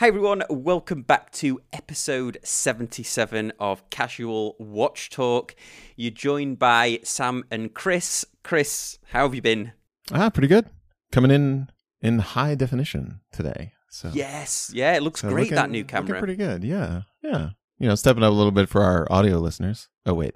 Hey everyone, welcome back to episode 77 of Casual Watch Talk. You're joined by Sam and Chris. Chris, how have you been? Pretty good. Coming in high definition today. So yes, yeah, it looks great, that new camera. Looking pretty good, yeah, yeah. You know, stepping up a little bit for our audio listeners. Oh, wait.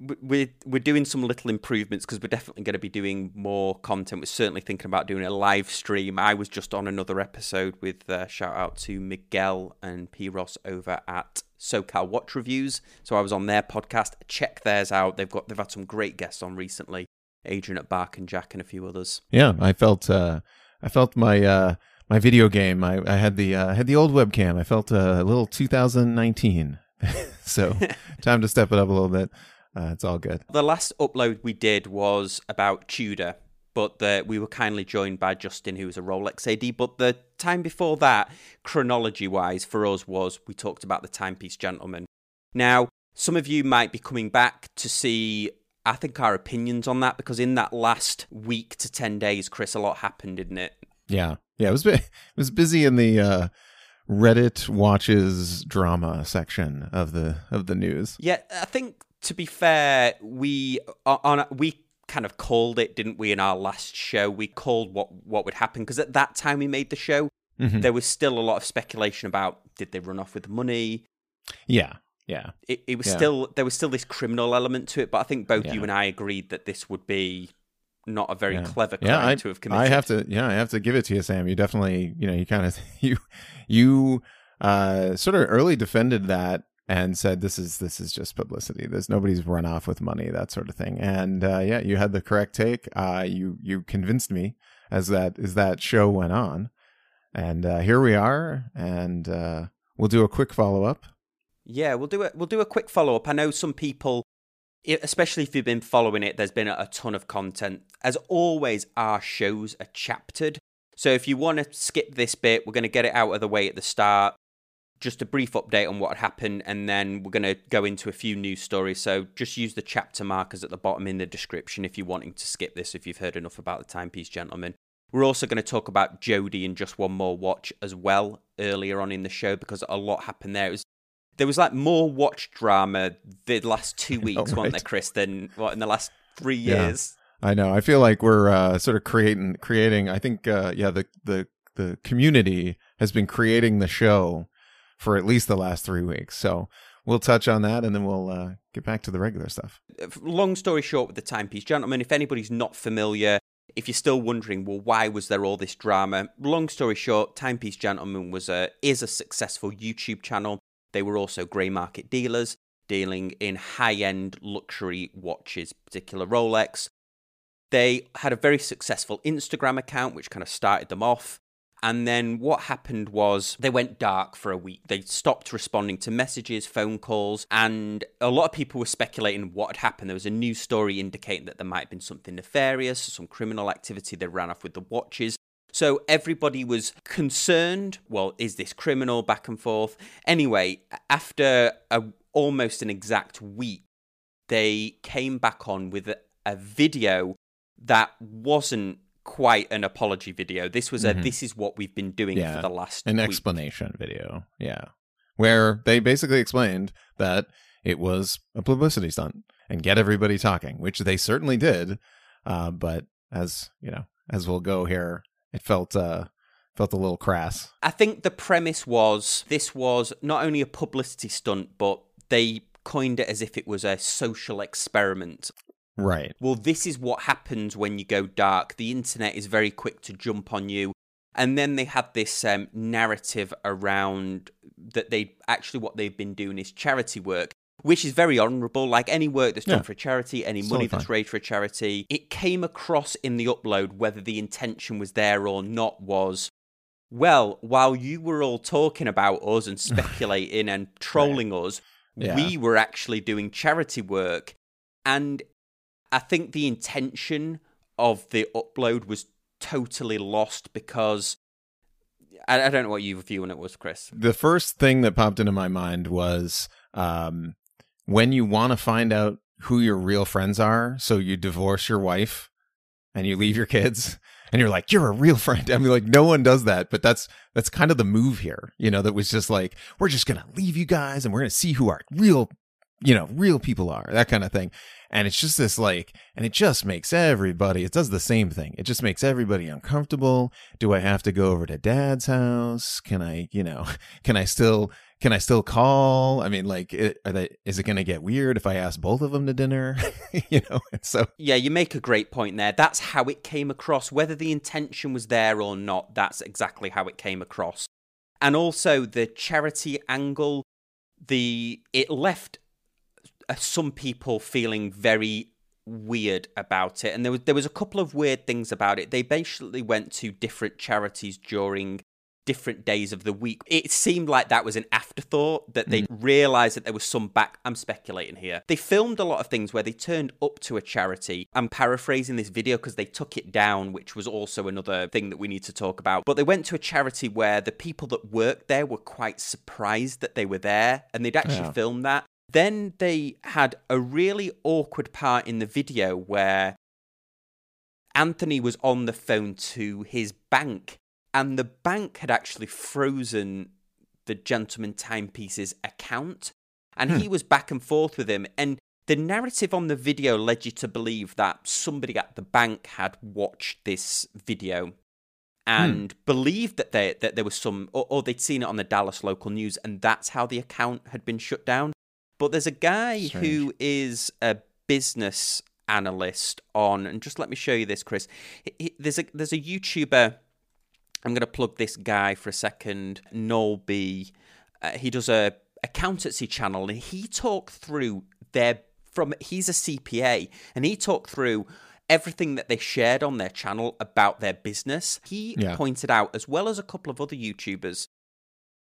We're doing some little improvements because we're definitely going to be doing more content. We're certainly thinking about doing a live stream. I was just on another episode with a shout out to Miguel and P. Ross over at SoCal Watch Reviews. So I was on their podcast. Check theirs out. They've had some great guests on recently. Adrian at Bark and Jack and a few others. Yeah, I felt my video game. I had the old webcam. I felt a little 2019. So time to step it up a little bit. It's all good. The last upload we did was about Tudor, but we were kindly joined by Justin, who was a Rolex AD. But the time before that, chronology-wise, for us was we talked about the Timepiece Gentlemen. Now, some of you might be coming back to see, I think, our opinions on that, because in that last week to 10 days, Chris, a lot happened, didn't it? Yeah. Yeah, it was busy in the Reddit watches drama section of the news. Yeah, I think, to be fair, we kind of called it, didn't we, in our last show? We called what would happen, because at that time we made the show, There was still a lot of speculation about, did they run off with the money? Yeah, yeah. There was still this criminal element to it, but I think both you and I agreed that this would be not a very clever crime to have committed. I have to give it to you, Sam. You definitely, you sort of early defended that and said this is just publicity. Nobody's run off with money, that sort of thing. And you had the correct take. You convinced me as that show went on, and here we are, and we'll do a quick follow up. Yeah, we'll do a quick follow up. I know some people, especially if you've been following it, there's been a ton of content. As always, our shows are chaptered. So if you want to skip this bit, we're going to get it out of the way at the start. Just a brief update on what happened, and then we're going to go into a few news stories. So just use the chapter markers at the bottom in the description if you're wanting to skip this, if you've heard enough about the Timepiece Gentlemen. We're also going to talk about Jody and Just One More Watch as well earlier on in the show, because a lot happened there. There was like more watch drama the last 2 weeks, weren't there, Chris, than in the last 3 years? Yeah, I know. I feel like we're sort of creating. I think, the community has been creating the show for at least the last 3 weeks. So we'll touch on that, and then we'll get back to the regular stuff. Long story short, with the Timepiece Gentlemen, if anybody's not familiar, if you're still wondering, well, why was there all this drama? Long story short, Timepiece Gentlemen is a successful YouTube channel. They were also grey market dealers, dealing in high-end luxury watches, particular Rolex. They had a very successful Instagram account, which kind of started them off. And then what happened was they went dark for a week. They stopped responding to messages, phone calls, and a lot of people were speculating what had happened. There was a news story indicating that there might have been something nefarious, some criminal activity. They ran off with the watches. So everybody was concerned, well, is this criminal, back and forth? Anyway, after almost an exact week, they came back on with a video that wasn't quite an apology video. This was this is what we've been doing for the last week. An explanation video, yeah. Where they basically explained that it was a publicity stunt and get everybody talking, which they certainly did. But as we'll go here, it felt a little crass. I think the premise was this was not only a publicity stunt, but they coined it as if it was a social experiment. Right. Well, this is what happens when you go dark. The internet is very quick to jump on you. And then they had this narrative around that what they've been doing is charity work, which is very honourable, like any work that's done for a charity, any money that's raised for a charity. It came across in the upload, whether the intention was there or not, was, well, while you were all talking about us and speculating and trolling us, we were actually doing charity work. And I think the intention of the upload was totally lost, because I don't know what your view on it was, Chris. The first thing that popped into my mind was, when you want to find out who your real friends are, so you divorce your wife and you leave your kids and you're like, you're a real friend. I mean, like, no one does that, but that's kind of the move here, you know, that was just like, we're just going to leave you guys and we're going to see who our real, you know, real people are, that kind of thing. And it's just this like, and it just makes everybody, it does the same thing. It just makes everybody uncomfortable. Do I have to go over to dad's house? Can I, you know, can I still call? I mean, like, is it going to get weird if I ask both of them to dinner? You know, and so. Yeah, you make a great point there. That's how it came across. Whether the intention was there or not, that's exactly how it came across. And also the charity angle, it left some people feeling very weird about it. And there was a couple of weird things about it. They basically went to different charities during different days of the week. It seemed like that was an afterthought, that they realized that there was some I'm speculating here. They filmed a lot of things where they turned up to a charity. I'm paraphrasing this video because they took it down, which was also another thing that we need to talk about. But they went to a charity where the people that worked there were quite surprised that they were there, and they'd actually filmed that. Then they had a really awkward part in the video where Anthony was on the phone to his bank, and the bank had actually frozen the Gentleman Timepiece's account. And he was back and forth with him. And the narrative on the video led you to believe that somebody at the bank had watched this video and believed that there was some, or they'd seen it on the Dallas local news, and that's how the account had been shut down. But there's a guy who is a business analyst on, and just let me show you this, Chris. There's a YouTuber. I'm going to plug this guy for a second, Noel B. He does a accountancy channel, and he talked through he's a CPA, and he talked through everything that they shared on their channel about their business. He pointed out, as well as a couple of other YouTubers,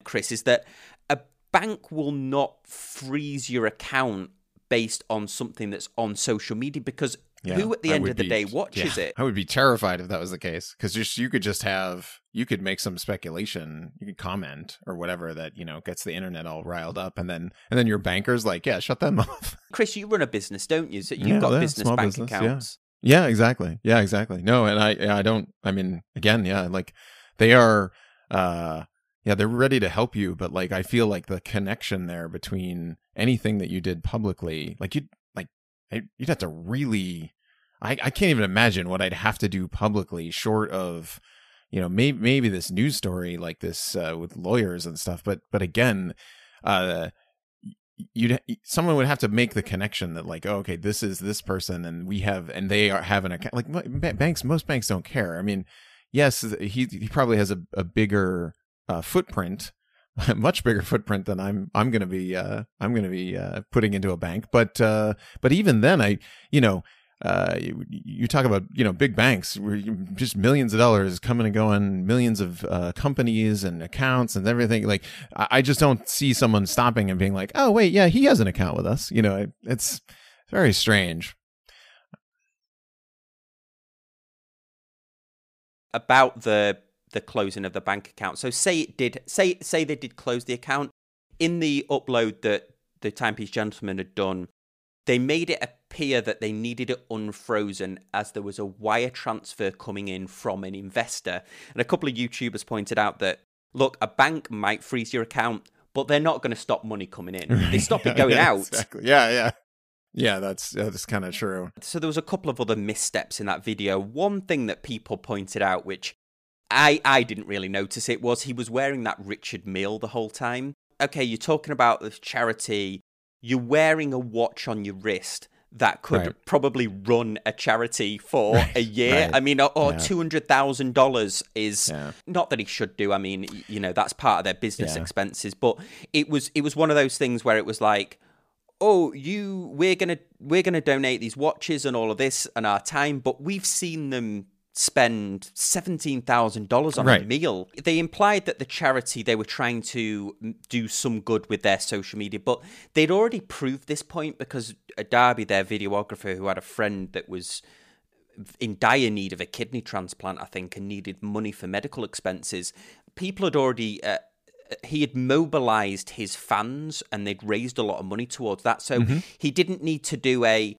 Chris, is that a bank will not freeze your account based on something that's on social media, because who at the end of the day watches it? I would be terrified if that was the case, because you could just have, you could make some speculation, you could comment or whatever that, you know, gets the internet all riled up, and then your banker's like, yeah, shut them off. Chris, you run a business, don't you? So you've got business bank accounts. Yeah. Yeah, exactly. No, and I don't. I mean, again, like they are, they're ready to help you, but like I feel like the connection there between anything that you did publicly, like you'd have to really, I can't even imagine what I'd have to do publicly short of, you know, maybe this news story like this with lawyers and stuff. But again, someone would have to make the connection that like, oh, okay, this is this person and they have an account. Like most banks don't care. I mean, yes, he probably has a bigger footprint, a much bigger footprint than I'm going to be putting into a bank. But even then, you talk about, you know, big banks where just millions of dollars coming and going, millions of companies and accounts and everything. Like, I just don't see someone stopping and being like, oh, wait, yeah, he has an account with us. You know, it's very strange. About the closing of the bank account. So say they did close the account. In the upload that the Timepiece Gentlemen had done, they made it appear that they needed it unfrozen as there was a wire transfer coming in from an investor. And a couple of YouTubers pointed out that, look, a bank might freeze your account, but they're not going to stop money coming in. They stop it going out. Exactly. Yeah. Yeah, that's kind of true. So there was a couple of other missteps in that video. One thing that people pointed out, which I didn't really notice, it was he was wearing that Richard Mille the whole time. Okay, you're talking about the charity. You're wearing a watch on your wrist that could probably run a charity for a year. Right. I mean, or $200,000 is not that he should do. I mean, you know, that's part of their business expenses. But it was one of those things where it was like, oh, we're gonna donate these watches and all of this and our time, but we've seen them spend $17,000 on a meal. They implied that the charity, they were trying to do some good with their social media, but they'd already proved this point because Darby, their videographer, who had a friend that was in dire need of a kidney transplant, I think, and needed money for medical expenses, people had already... he had mobilized his fans and they'd raised a lot of money towards that. So he didn't need to do a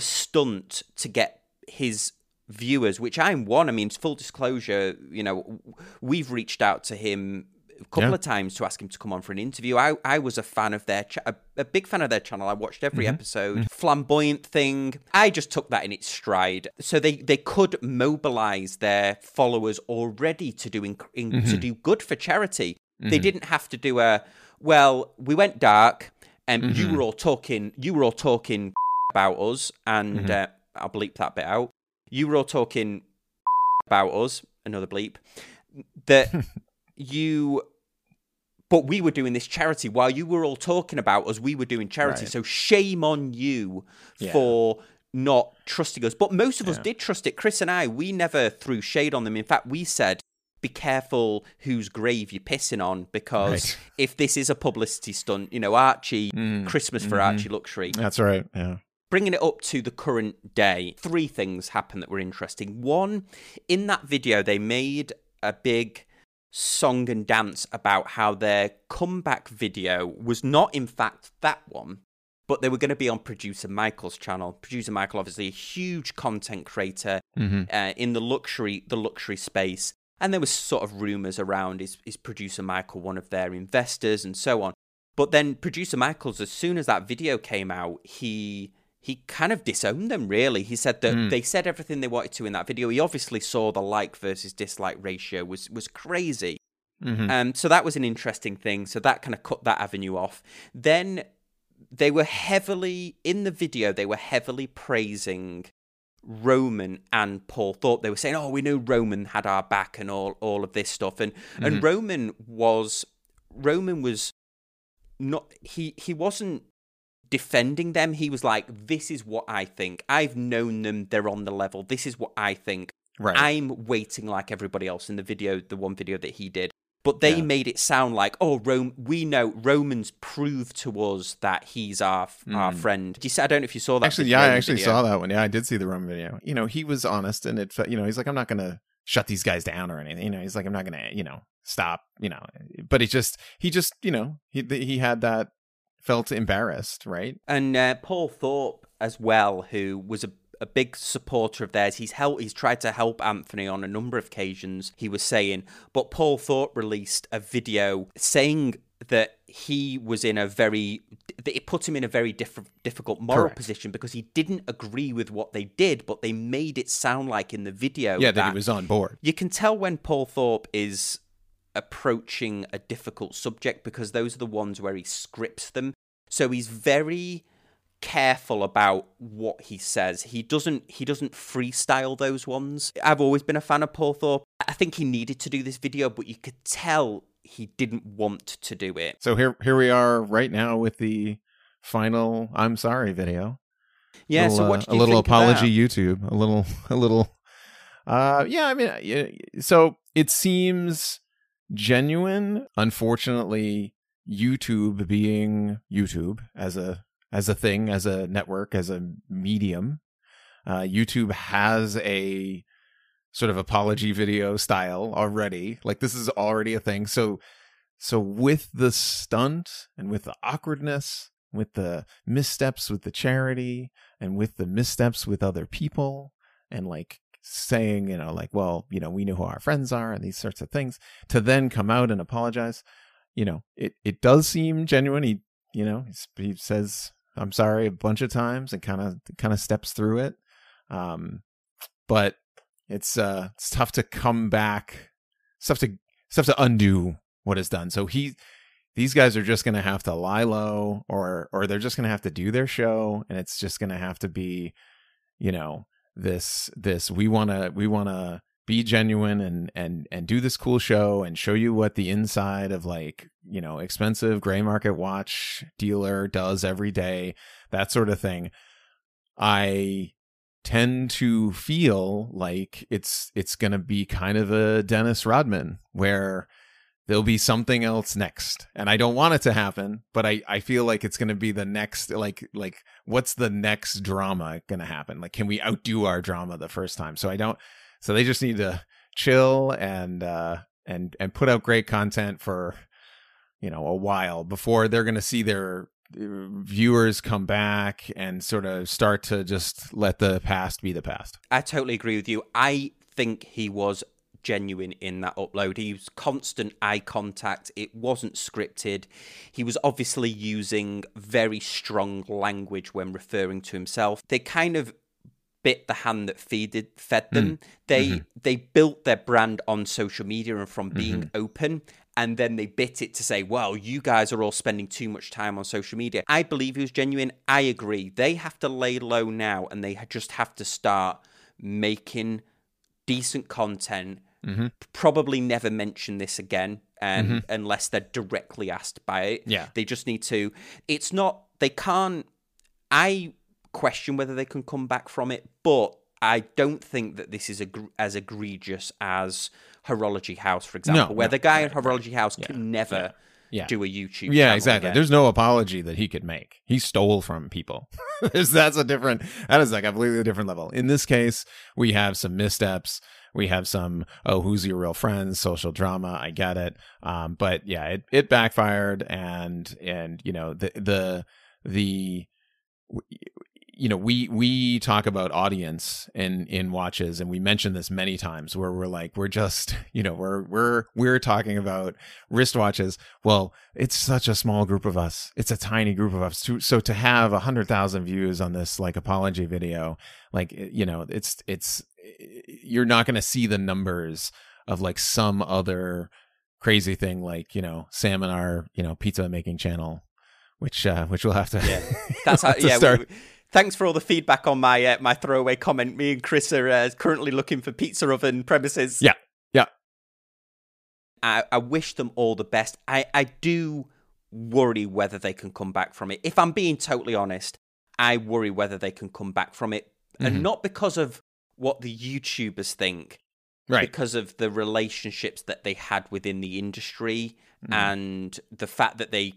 stunt to get his viewers, which I'm one. I mean, full disclosure, you know, we've reached out to him a couple of times to ask him to come on for an interview. I was a fan of their a big fan of their channel. I watched every episode. Flamboyant thing. I just took that in its stride. So they could mobilize their followers already to do to do good for charity. They didn't have to do a, well, we went dark and you were all talking about us and I'll bleep that bit out. You were all talking about us, another bleep, that but we were doing this charity. While you were all talking about us, we were doing charity. Right. So shame on you for not trusting us. But most of us did trust it. Chris and I, we never threw shade on them. In fact, we said, be careful whose grave you're pissing on, because if this is a publicity stunt, you know, Archie, Christmas for Archie Luxury. That's right, yeah. Bringing it up to the current day, three things happened that were interesting. One, in that video, they made a big song and dance about how their comeback video was not, in fact, that one, but they were going to be on Producer Michael's channel. Producer Michael, obviously, a huge content creator in the luxury space. And there was sort of rumours around, is Producer Michael one of their investors and so on. But then Producer Michael's, as soon as that video came out, he kind of disowned them, really. He said that they said everything they wanted to in that video. He obviously saw the like versus dislike ratio was crazy. So that was an interesting thing. So that kind of cut that avenue off. Then they were heavily praising Roman and Paul Thorpe. They were saying, oh, we knew Roman had our back and all of this stuff. And and Roman was not, he wasn't defending them. He was like, this is what I think. I've known them. They're on the level. This is what I think. Right. I'm waiting like everybody else in the video, the one video that he did. But they made it sound like, oh, we know Roman's proved to us that he's our friend. I don't know if you saw that. Actually, yeah, I saw that one. Yeah, I did see the Roman video. You know, he was honest, and it, you know, he's like, I'm not going to shut these guys down or anything. You know, he's like, I'm not going to, you know, stop, you know. But he just, you know, he had that, felt embarrassed, right? And Paul Thorpe as well, who was a big supporter of theirs. He's tried to help Anthony on a number of occasions, he was saying, but Paul Thorpe released a video saying that he was that it put him in a very difficult moral position, because he didn't agree with what they did, but they made it sound like in the video that he was on board. You can tell when Paul Thorpe is approaching a difficult subject, because those are the ones where he scripts them. So he's very careful about what he says. He doesn't freestyle those ones. I've always been a fan of Paul Thorpe. I think he needed to do this video, but you could tell he didn't want to do it. So here we are right now with the final I'm sorry video. Yeah, so what do you think? A little apology YouTube, a little yeah, I mean, so it seems genuine. Unfortunately, YouTube being YouTube as a thing, as a network, as a medium, YouTube has a sort of apology video style already. Like, this is already a thing. So with the stunt and with the awkwardness, with the missteps with the charity, and with the missteps with other people, and like saying, you know, like, well, you know, we knew who our friends are and these sorts of things, to then come out and apologize, you know, it does seem genuine. He, you know, he says, I'm sorry a bunch of times and kind of steps through it. But it's tough to come back. It's tough to undo what is done. So these guys are just going to have to lie low, or they're just going to have to do their show. And it's just going to have to be, you know, this, we want to be genuine and do this cool show and show you what the inside of, like, you know, expensive gray market watch dealer does every day, that sort of thing. I tend to feel like it's going to be kind of a Dennis Rodman, where there'll be something else next. And I don't want it to happen, but I feel like it's going to be the next, like what's the next drama going to happen? Like, can we outdo our drama the first time? So they just need to chill and put out great content for, you know, a while before they're going to see their viewers come back and sort of start to just let the past be the past. I totally agree with you. I think he was genuine in that upload. He was constant eye contact. It wasn't scripted. He was obviously using very strong language when referring to himself. They kind of bit the hand that fed them. They built their brand on social media and from being open, and then they bit it to say, well, you guys are all spending too much time on social media. I believe he was genuine. I agree. They have to lay low now, and they just have to start making decent content. Probably never mention this again unless they're directly asked by it. Yeah. They just need to. It's not, they can't, I question whether they can come back from it, but I don't think that this is as egregious as Horology House, for example, the guy at Horology House can never do a YouTube channel exactly again. There's no apology that he could make. He stole from people. That's a different, that is like a completely different level. In this case, we have some missteps. We have some, oh, who's your real friends, social drama. I get it. But yeah, it backfired. And you know, the you know, we talk about audience in watches, and we mention this many times where we're like, we're just, you know, we're talking about wristwatches. Well, it's such a small group of us. It's a tiny group of us. So to have 100,000 views on this, like, apology video, like, you know, it's, you're not going to see the numbers of like some other crazy thing, like, you know, Sam and our, you know, pizza making channel, which we'll have to, that's how, start. Thanks for all the feedback on my my throwaway comment. Me and Chris are currently looking for pizza oven premises. Yeah, yeah. I wish them all the best. I do worry whether they can come back from it. If I'm being totally honest, I worry whether they can come back from it. And not because of what the YouTubers think. Right. Because of the relationships that they had within the industry and the fact that they...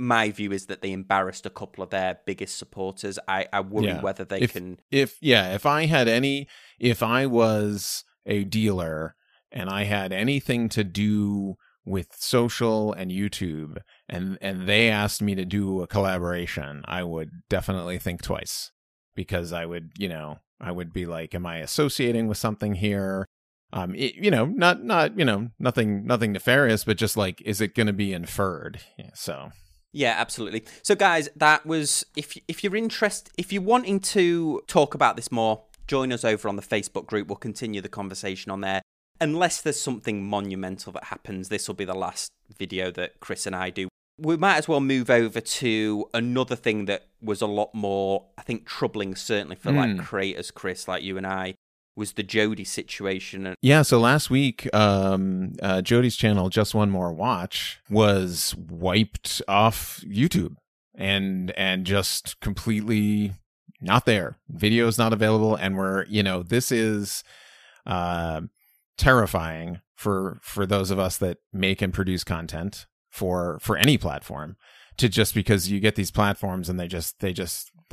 My view is that they embarrassed a couple of their biggest supporters. I worry whether they can... If I had any... If I was a dealer and I had anything to do with social and YouTube, and they asked me to do a collaboration, I would definitely think twice. Because I would, you know, I would be like, am I associating with something here? It, you know, not, you know, nothing nefarious, but just like, is it going to be inferred? Yeah, so... Yeah, absolutely. So, guys, that was, if you're wanting to talk about this more, join us over on the Facebook group. We'll continue the conversation on there. Unless there's something monumental that happens, this will be the last video that Chris and I do. We might as well move over to another thing that was a lot more, I think, troubling, certainly for like creators, Chris, like you and I, was the Jody situation. Yeah, so last week, Jody's channel, Just One More Watch, was wiped off YouTube and just completely not there. Video's not available, and we're, you know, this is terrifying for those of us that make and produce content for any platform, to just because you get these platforms and they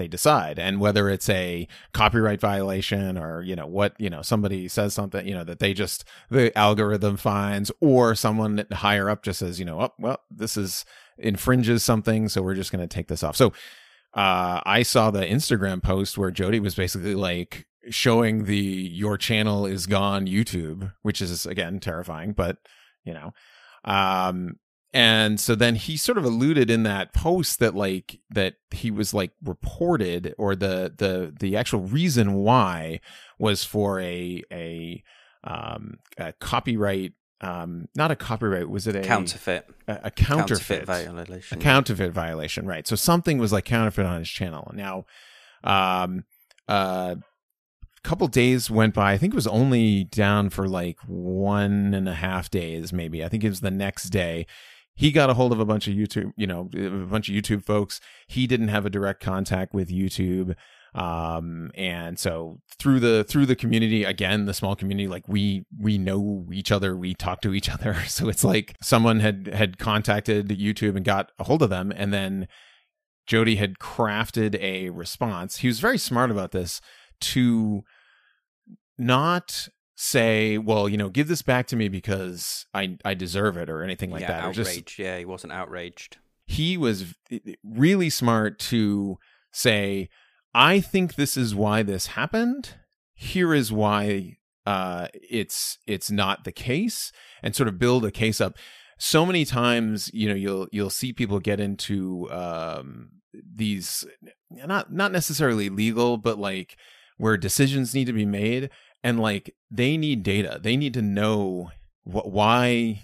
decide. And whether it's a copyright violation or, you know, what, you know, somebody says something, you know, that they just, the algorithm finds, or someone higher up just says, you know, oh, well, this is infringes something, so we're just going to take this off. So I saw the Instagram post where Jody was basically like showing the, your channel is gone YouTube, which is, again, terrifying, but, you know, and so then he sort of alluded in that post that like that he was like reported, or the actual reason why was for a copyright, not a copyright, was it a counterfeit? A counterfeit violation. A counterfeit violation, right? So something was like counterfeit on his channel. Now, couple days went by. I think it was only down for like 1.5 days, maybe. I think it was the next day. He got a hold of a bunch of YouTube folks. He didn't have a direct contact with YouTube, and so through the community, again, the small community, like we know each other, we talk to each other. So it's like someone had contacted YouTube and got a hold of them, and then Jody had crafted a response. He was very smart about this, to not say, well, you know, give this back to me because I deserve it or anything like that. Outrage. Just, yeah, he wasn't outraged. he was really smart to say, I think this is why this happened. Here is why it's not the case, and sort of build a case up. So many times, you know, you'll see people get into these not necessarily legal, but like where decisions need to be made, and like they need data. They need to know why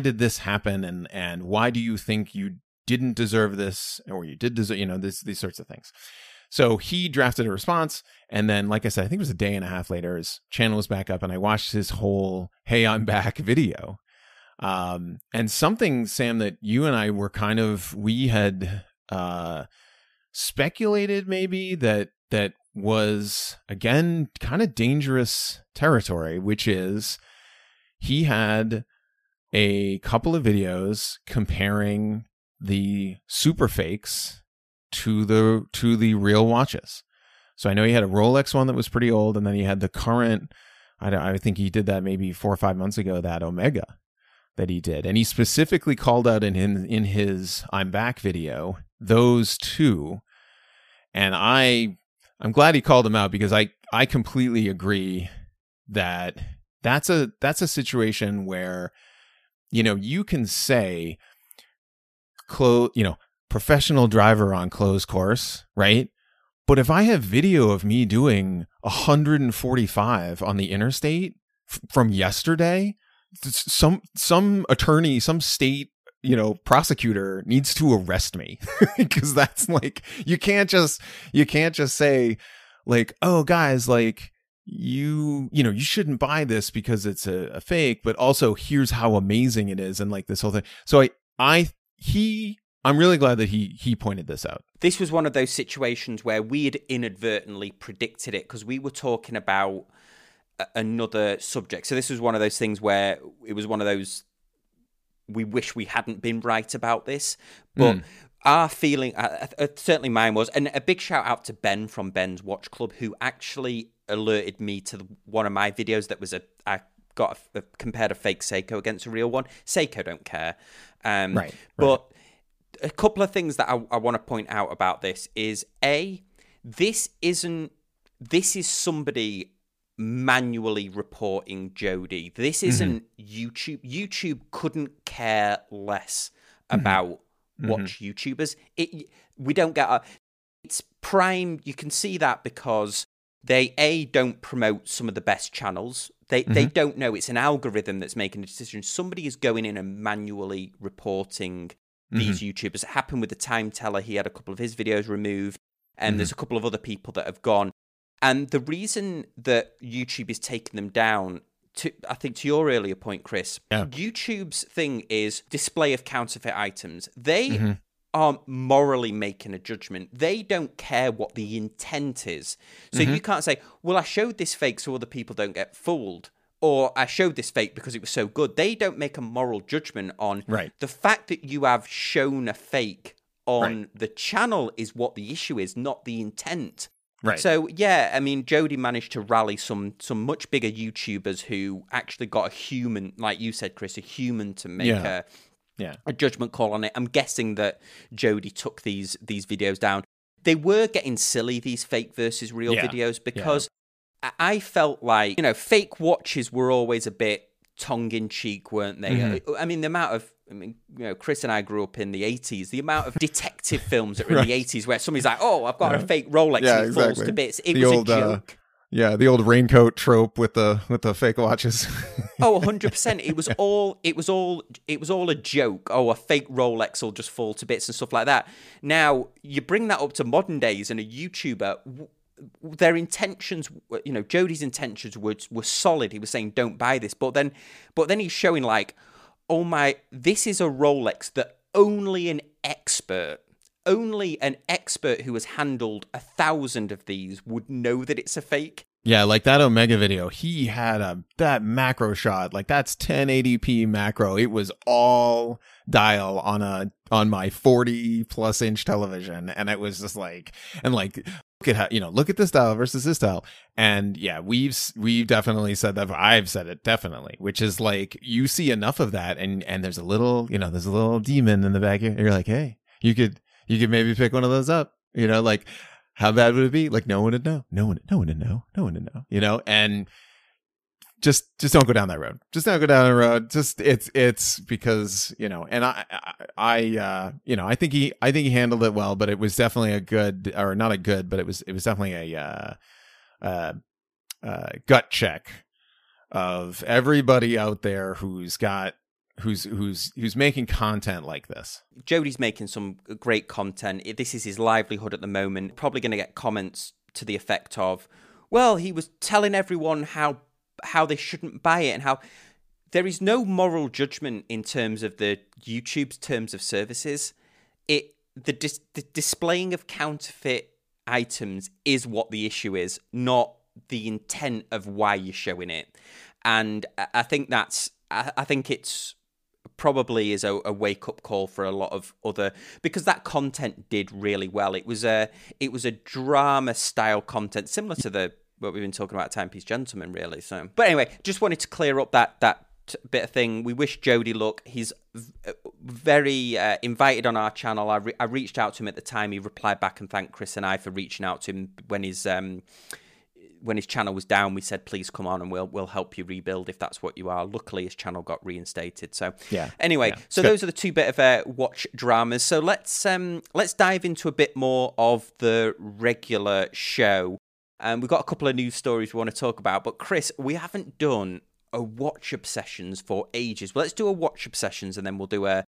did this happen, and why do you think you didn't deserve this, or you did deserve, you know, these sorts of things. So he drafted a response, and then, like I said, I think it was a day and a half later, his channel was back up, and I watched his whole "Hey, I'm back" video. And something, Sam, that you and I were kind of, we had speculated maybe that was, again, kind of dangerous territory, which is he had a couple of videos comparing the super fakes to the real watches. So I know he had a Rolex one that was pretty old, and then he had the current, I think he did that maybe 4 or 5 months ago, that Omega that he did. And he specifically called out in his I'm Back video those two. And I'm glad he called them out, because I completely agree that that's a situation where, you know, you can say professional driver on closed course, right? But if I have video of me doing 145 on the interstate from yesterday, some attorney, some state, you know, prosecutor needs to arrest me, because that's like, you can't just say like, oh guys, like you know, you shouldn't buy this because it's a fake, but also here's how amazing it is. And like this whole thing. So I'm really glad that he pointed this out. This was one of those situations where we had inadvertently predicted it, because we were talking about another subject. So this was one of those things where it was one of those, we wish we hadn't been right about this, but our feeling, certainly mine was, and a big shout out to Ben from Ben's Watch Club, who actually alerted me to one of my videos that was compared a fake Seiko against a real one. Seiko don't care. Right. But a couple of things that I want to point out about this is, A, this is somebody manually reporting Jody. This isn't YouTube. YouTube couldn't care less about watch YouTubers. We don't get it's prime. You can see that because they, A, don't promote some of the best channels. They don't know. It's an algorithm that's making a decision. Somebody is going in and manually reporting these YouTubers. It happened with the Time Teller. He had a couple of his videos removed, and there's a couple of other people that have gone. And the reason that YouTube is taking them down, I think to your earlier point, Chris, YouTube's thing is display of counterfeit items. They aren't morally making a judgment. They don't care what the intent is. So you can't say, well, I showed this fake so other people don't get fooled, or I showed this fake because it was so good. They don't make a moral judgment on the fact that you have shown a fake on the channel is what the issue is, not the intent. Right. So, yeah, I mean, Jody managed to rally some much bigger YouTubers who actually got a human, like you said, Chris, a human to make a judgment call on it. I'm guessing that Jody took these videos down. They were getting silly, these fake versus real videos, because I felt like, you know, fake watches were always a bit tongue-in-cheek, weren't they? I mean, the amount of, you know, Chris and I grew up in the 80s, the amount of detective films that were in the 80s where somebody's like, oh, I've got a fake Rolex, and it falls to bits. It was a joke. The old raincoat trope with the fake watches. 100%. It was all a joke. Oh, a fake Rolex will just fall to bits and stuff like that. Now, you bring that up to modern days, and a YouTuber, their intentions, you know, Jody's intentions were solid. He was saying, don't buy this. But then he's showing like, oh my, this is a Rolex that only an expert who has handled 1,000 of these would know that it's a fake. Yeah, like that Omega video, he had that macro shot, like that's 1080p macro. It was all dial on my 40 plus inch television. And it was just like, look at how, you know, look at this style versus this style. And yeah, we've definitely said that. I've said it definitely, which is like, you see enough of that, and there's a little, you know, there's a little demon in the back here. And you're like, hey, you could maybe pick one of those up, you know, like, how bad would it be? Like, no one would know, you know, and just don't go down that road. Just don't go down the road. Just it's because, you know, and I you know, I think he handled it well, but it was definitely a good, or not a good, but it was definitely a gut check of everybody out there who's making content like this. Jody's making some great content. This is his livelihood at the moment. Probably going to get comments to the effect of, well, he was telling everyone how they shouldn't buy it, and how there is no moral judgment in terms of the YouTube's terms of services. The displaying of counterfeit items is what the issue is, not the intent of why you're showing it. And I think it's probably is a wake-up call for a lot of other, because that content did really well. It was a drama style content, similar to what we've been talking about, Timepiece Gentlemen, really. So, but anyway, just wanted to clear up that bit of thing. We wish Jody luck. He's very invited on our channel. I reached out to him at the time. He replied back and thanked Chris and I for reaching out to him when his channel was down. We said, please come on and we'll help you rebuild if that's what you are. Luckily, his channel got reinstated. So yeah. Anyway, yeah. So good. Those are the two bit of watch dramas. So let's dive into a bit more of the regular show. We've got a couple of news stories we want to talk about. But Chris, we haven't done a watch obsessions for ages. Well, let's do a watch obsessions, and then we'll do a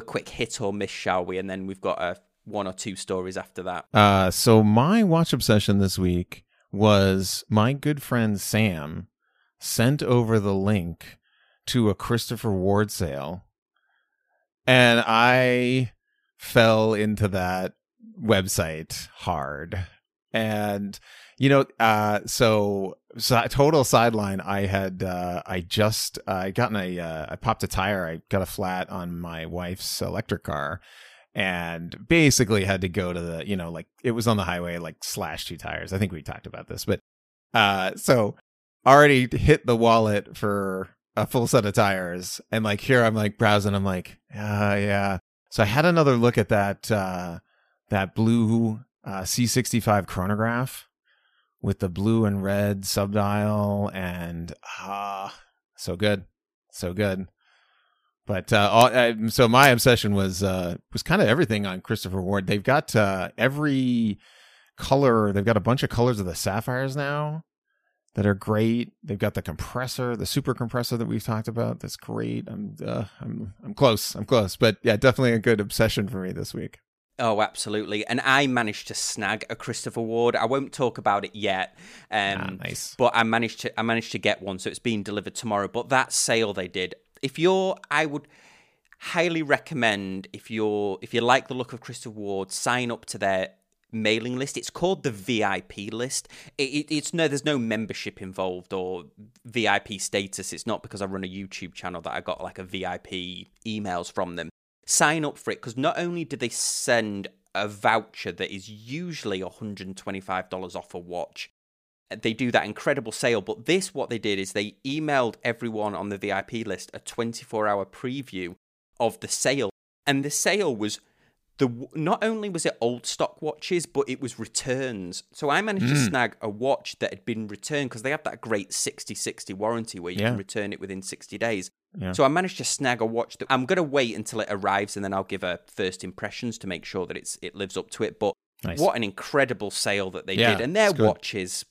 quick hit or miss, shall we? And then we've got one or two stories after that. So my watch obsession this week was my good friend Sam sent over the link to a Christopher Ward sale, and I fell into that website hard. And you know, so total sideline, I popped a tire, I got a flat on my wife's electric car. And basically had to go to the, you know, like it was on the highway, like slash two tires. I think we talked about this, but so already hit the wallet for a full set of tires. And like here I'm like browsing. I'm like, yeah. So I had another look at that blue C65 chronograph with the blue and red subdial, and so good. But so my obsession was kind of everything on Christopher Ward. They've got every color. They've got a bunch of colors of the sapphires now that are great. They've got the compressor, the super compressor that we've talked about. That's great. I'm close. But yeah, definitely a good obsession for me this week. Oh, absolutely. And I managed to snag a Christopher Ward. I won't talk about it yet. Nice. But I managed to get one, so it's being delivered tomorrow. But that sale they did. I would highly recommend, if you like the look of Christopher Ward, sign up to their mailing list. It's called the VIP list. There's no membership involved or VIP status. It's not because I run a YouTube channel that I got like a VIP emails from them. Sign up for it, because not only do they send a voucher that is usually $125 off a watch, they do that incredible sale, but what they did is they emailed everyone on the VIP list a 24-hour preview of the sale. And the sale was, not only was it old stock watches, but it was returns. So I managed to snag a watch that had been returned, because they have that great 60-60 warranty where you can return it within 60 days. Yeah. So I managed to snag a watch that I'm going to wait until it arrives, and then I'll give a first impressions to make sure that it lives up to it. But nice. What an incredible sale that they did. And their watches...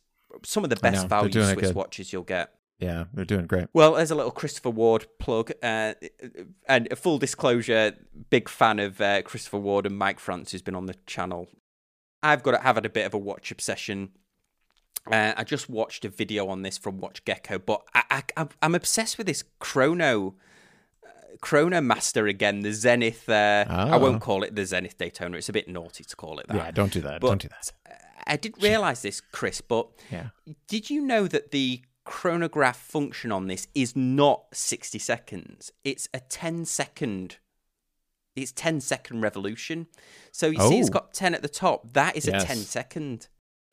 some of the best value Swiss watches you'll get. Yeah, they're doing great. Well, there's a little Christopher Ward plug. And a full disclosure, big fan of Christopher Ward and Mike France, who's been on the channel. I've had a bit of a watch obsession. I just watched a video on this from Watch Gecko, but I'm obsessed with this Chronomaster again, the Zenith. I won't call it the Zenith Daytona. It's a bit naughty to call it that. Yeah, don't do that. But, don't do that. I didn't realise this, Chris, but did you know that the chronograph function on this is not 60 seconds? It's a 10-second. It's 10-second revolution. So you see it's got 10 at the top. That is a 10-second.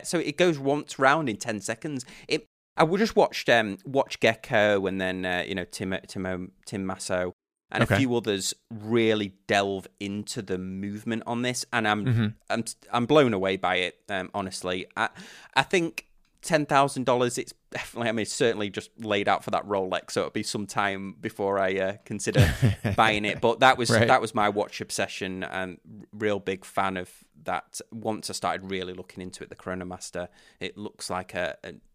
So it goes once round in 10 seconds. I just watched Watch Gecko and then, Tim Masso and a few others really delve into the movement on this. And I'm blown away by it, honestly. I think $10,000, it's definitely, certainly just laid out for that Rolex. So it'll be some time before I consider buying it. But that was that was my watch obsession, and real big fan of that. Once I started really looking into it, the Chronomaster, it looks like an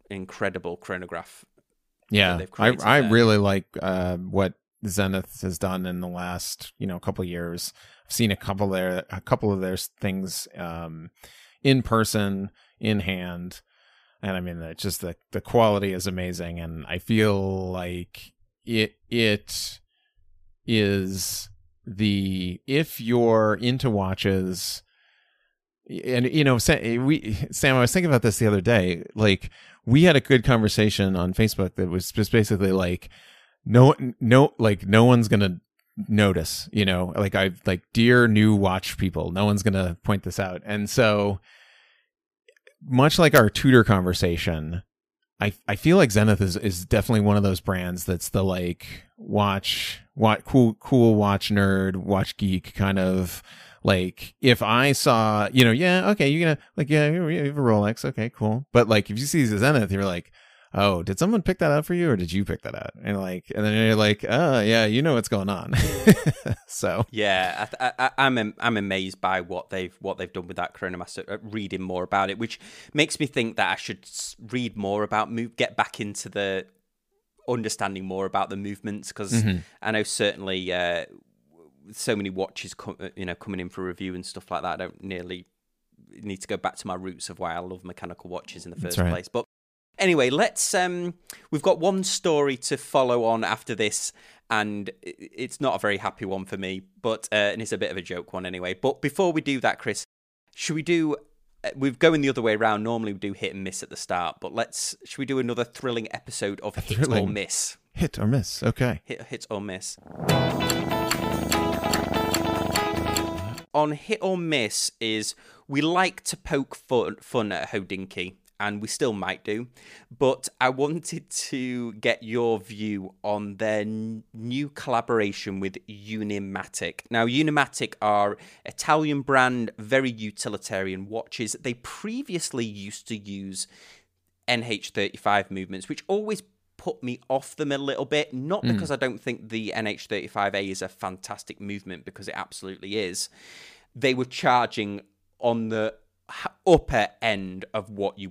incredible chronograph. Yeah, I really like what Zenith has done in the last couple of years. I've seen a couple of their things in person, in hand. And I mean, it's just the quality is amazing, and I feel like it is if you're into watches, and Sam, I was thinking about this the other day. Like, we had a good conversation on Facebook that was just basically like, no one's gonna notice, dear new watch people, no one's gonna point this out, and so. Much like our Tudor conversation, I feel like Zenith is definitely one of those brands that's the watch cool watch nerd, watch geek kind of like, if I saw, you're gonna you have a Rolex, okay, cool. But like, if you see the Zenith, you're like, oh, did someone pick that out for you, or did you pick that out? And then you're like, oh yeah, what's going on. So yeah, I'm amazed by what they've done with that Chronomaster. Reading more about it, which makes me think that I should read more about get back into the understanding more about the movements, because I know certainly so many watches coming in for review and stuff like that. I don't nearly need to go back to my roots of why I love mechanical watches in the first place, but. Anyway, let's. We've got one story to follow on after this, and it's not a very happy one for me, but and it's a bit of a joke one anyway. But before we do that, Chris, should we do? We're going the other way around. Normally we do hit and miss at the start, but should we do another thrilling episode of Hit or Miss? Hit or miss. Okay. Hit or miss. On Hit or Miss is, we like to poke fun at Hodinkee. And we still might do, but I wanted to get your view on their new collaboration with Unimatic. Now, Unimatic are Italian brand, very utilitarian watches. They previously used to use NH35 movements, which always put me off them a little bit, not because I don't think the NH35A is a fantastic movement, because it absolutely is. They were charging on the upper end of what you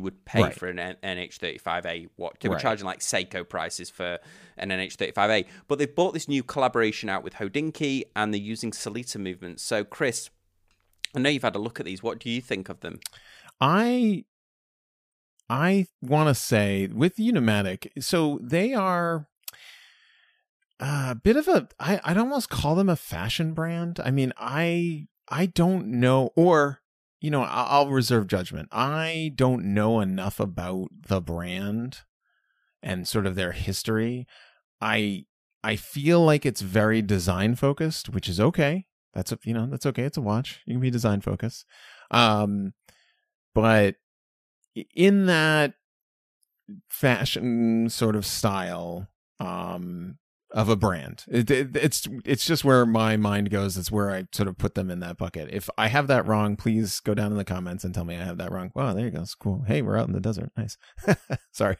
would pay for an NH35A watch. They were charging like Seiko prices for an NH35A. But they've bought this new collaboration out with Hodinkee, and they're using Sellita movements. So, Chris, I know you've had a look at these. What do you think of them? I want to say, with Unimatic, so they are a bit of a... I'd almost call them a fashion brand. I mean, I don't know... or... I'll reserve judgment. I don't know enough about the brand and sort of their history. I feel like it's very design focused, which is okay. That's okay. It's a watch. You can be design focused. But in that fashion sort of style, of a brand, it's just where my mind goes. It's where I sort of put them in that bucket. If I have that wrong, please go down in the comments and tell me I have that wrong. Wow, there you go. It's cool. Hey, we're out in the desert. Nice. Sorry,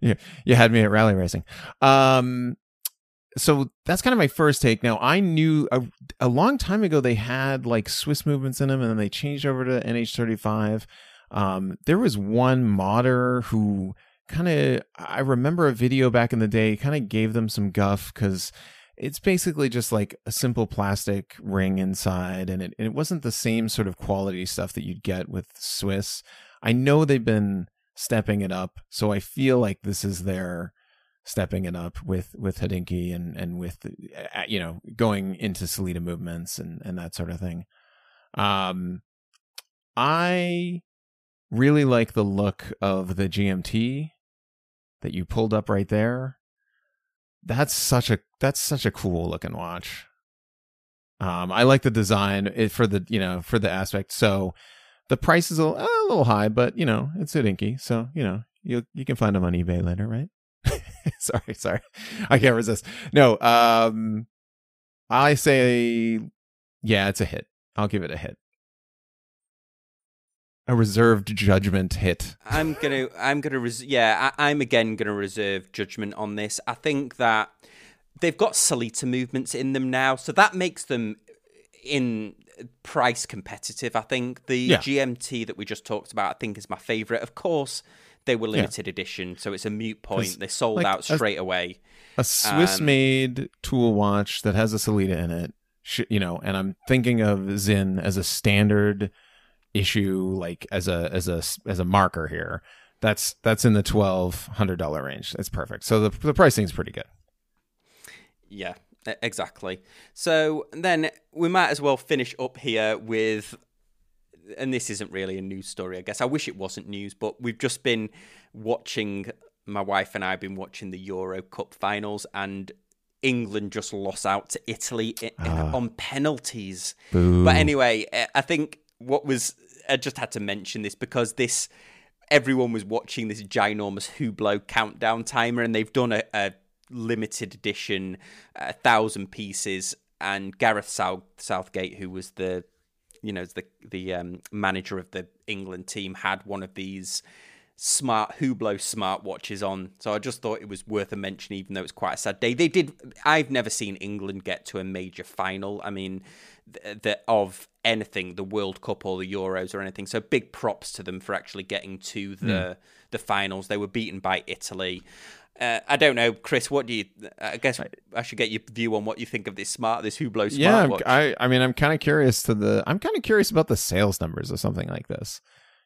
you had me at rally racing. So that's kind of my first take. Now, I knew a long time ago they had like Swiss movements in them, and then they changed over to NH35. There was one modder who. I remember a video back in the day kind of gave them some guff, because it's basically just like a simple plastic ring inside, and it wasn't the same sort of quality stuff that you'd get with Swiss. I know they've been stepping it up, so I feel like this is their stepping it up with Hodinkee and with, going into Sellita movements and that sort of thing. I really like the look of the GMT that you pulled up right there. That's such a cool looking watch. I like the design for the aspect. So The price is a little high, but, you know, it's Hodinkee. So, you know, you can find them on eBay later, right? sorry. I can't resist. No, I say, yeah, it's a hit. I'll give it a hit. A reserved judgment hit. I'm again gonna reserve judgment on this. I think that they've got Sellita movements in them now, so that makes them in price competitive. I think the GMT that we just talked about, I think, is my favorite. Of course, they were limited edition, so it's a moot point. They sold out straight away. A Swiss-made tool watch that has a Sellita in it, you know. And I'm thinking of Zin as a standard issue, like as a marker here. That's in the $1,200 range. That's perfect. So the pricing is pretty good. Yeah, exactly. So then we might as well finish up here with, and this isn't really a news story, I guess. I wish it wasn't news, but we've just been watching, my wife and I have been watching the Euro Cup finals, and England just lost out to Italy on penalties. Boo. But anyway, I think I just had to mention this because everyone was watching this ginormous Hublot countdown timer, and they've done a limited edition, 1,000 pieces, and Gareth Southgate, who was the manager of the England team, had one of these Hublot smart watches on. So I just thought it was worth a mention, even though it's quite a sad day. I've never seen England get to a major final. I mean, of anything, the World Cup or the Euros or anything. So big props to them for actually getting to the finals. They were beaten by Italy. I don't know, Chris, I guess I should get your view on what you think of this Hublot smartwatch. Yeah, I mean, I'm kind of curious about the sales numbers of something like this.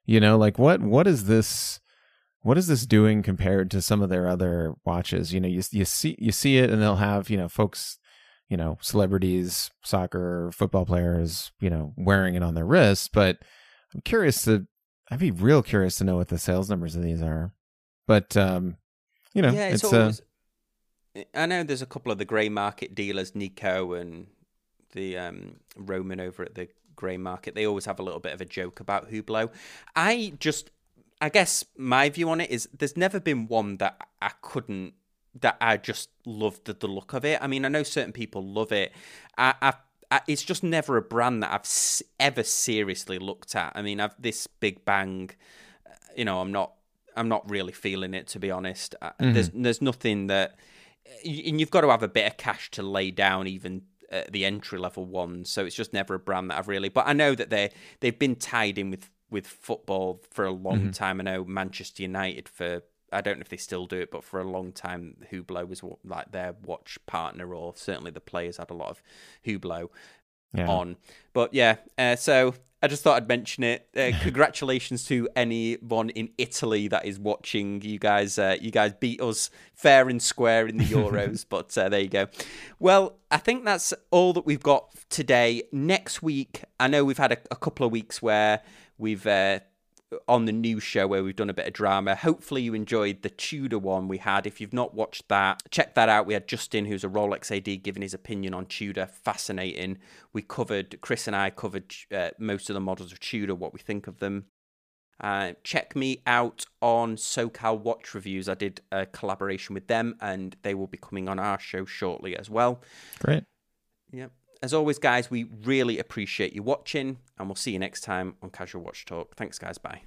You know, like what is this doing compared to some of their other watches? You know, you see it, and they'll have, you know, folks, you know, celebrities, soccer, football players, you know, wearing it on their wrists. But I'd be real curious to know what the sales numbers of these are. But, you know, yeah, it's always, I know there's a couple of the grey market dealers, Nico and the Roman over at the grey market. They always have a little bit of a joke about Hublot. I guess my view on it is there's never been one that I just loved the look of it. I mean, I know certain people love it. It's just never a brand that I've ever seriously looked at. I mean, I've this Big Bang, you know, I'm not really feeling it, to be honest. Mm-hmm. There's nothing that, and you've got to have a bit of cash to lay down even the entry level ones. So it's just never a brand that I've really. But I know that they've been tied in with football for a long time. I know Manchester United I don't know if they still do it, but for a long time, Hublot was like their watch partner, or certainly the players had a lot of Hublot on. But yeah, so I just thought I'd mention it. Congratulations to anyone in Italy that is watching. You guys beat us fair and square in the Euros, but there you go. Well, I think that's all that we've got today. Next week, I know we've had a couple of weeks where we've on the new show where we've done a bit of drama. Hopefully you enjoyed the Tudor one we had. If you've not watched that, check that out. We had Justin, who's a Rolex AD, giving his opinion on Tudor. Fascinating. Chris and I covered most of the models of Tudor, what we think of them. Check me out on SoCal Watch Reviews. I did a collaboration with them, and they will be coming on our show shortly as well. Great. Yep. As always, guys, we really appreciate you watching, and we'll see you next time on Casual Watch Talk. Thanks, guys. Bye.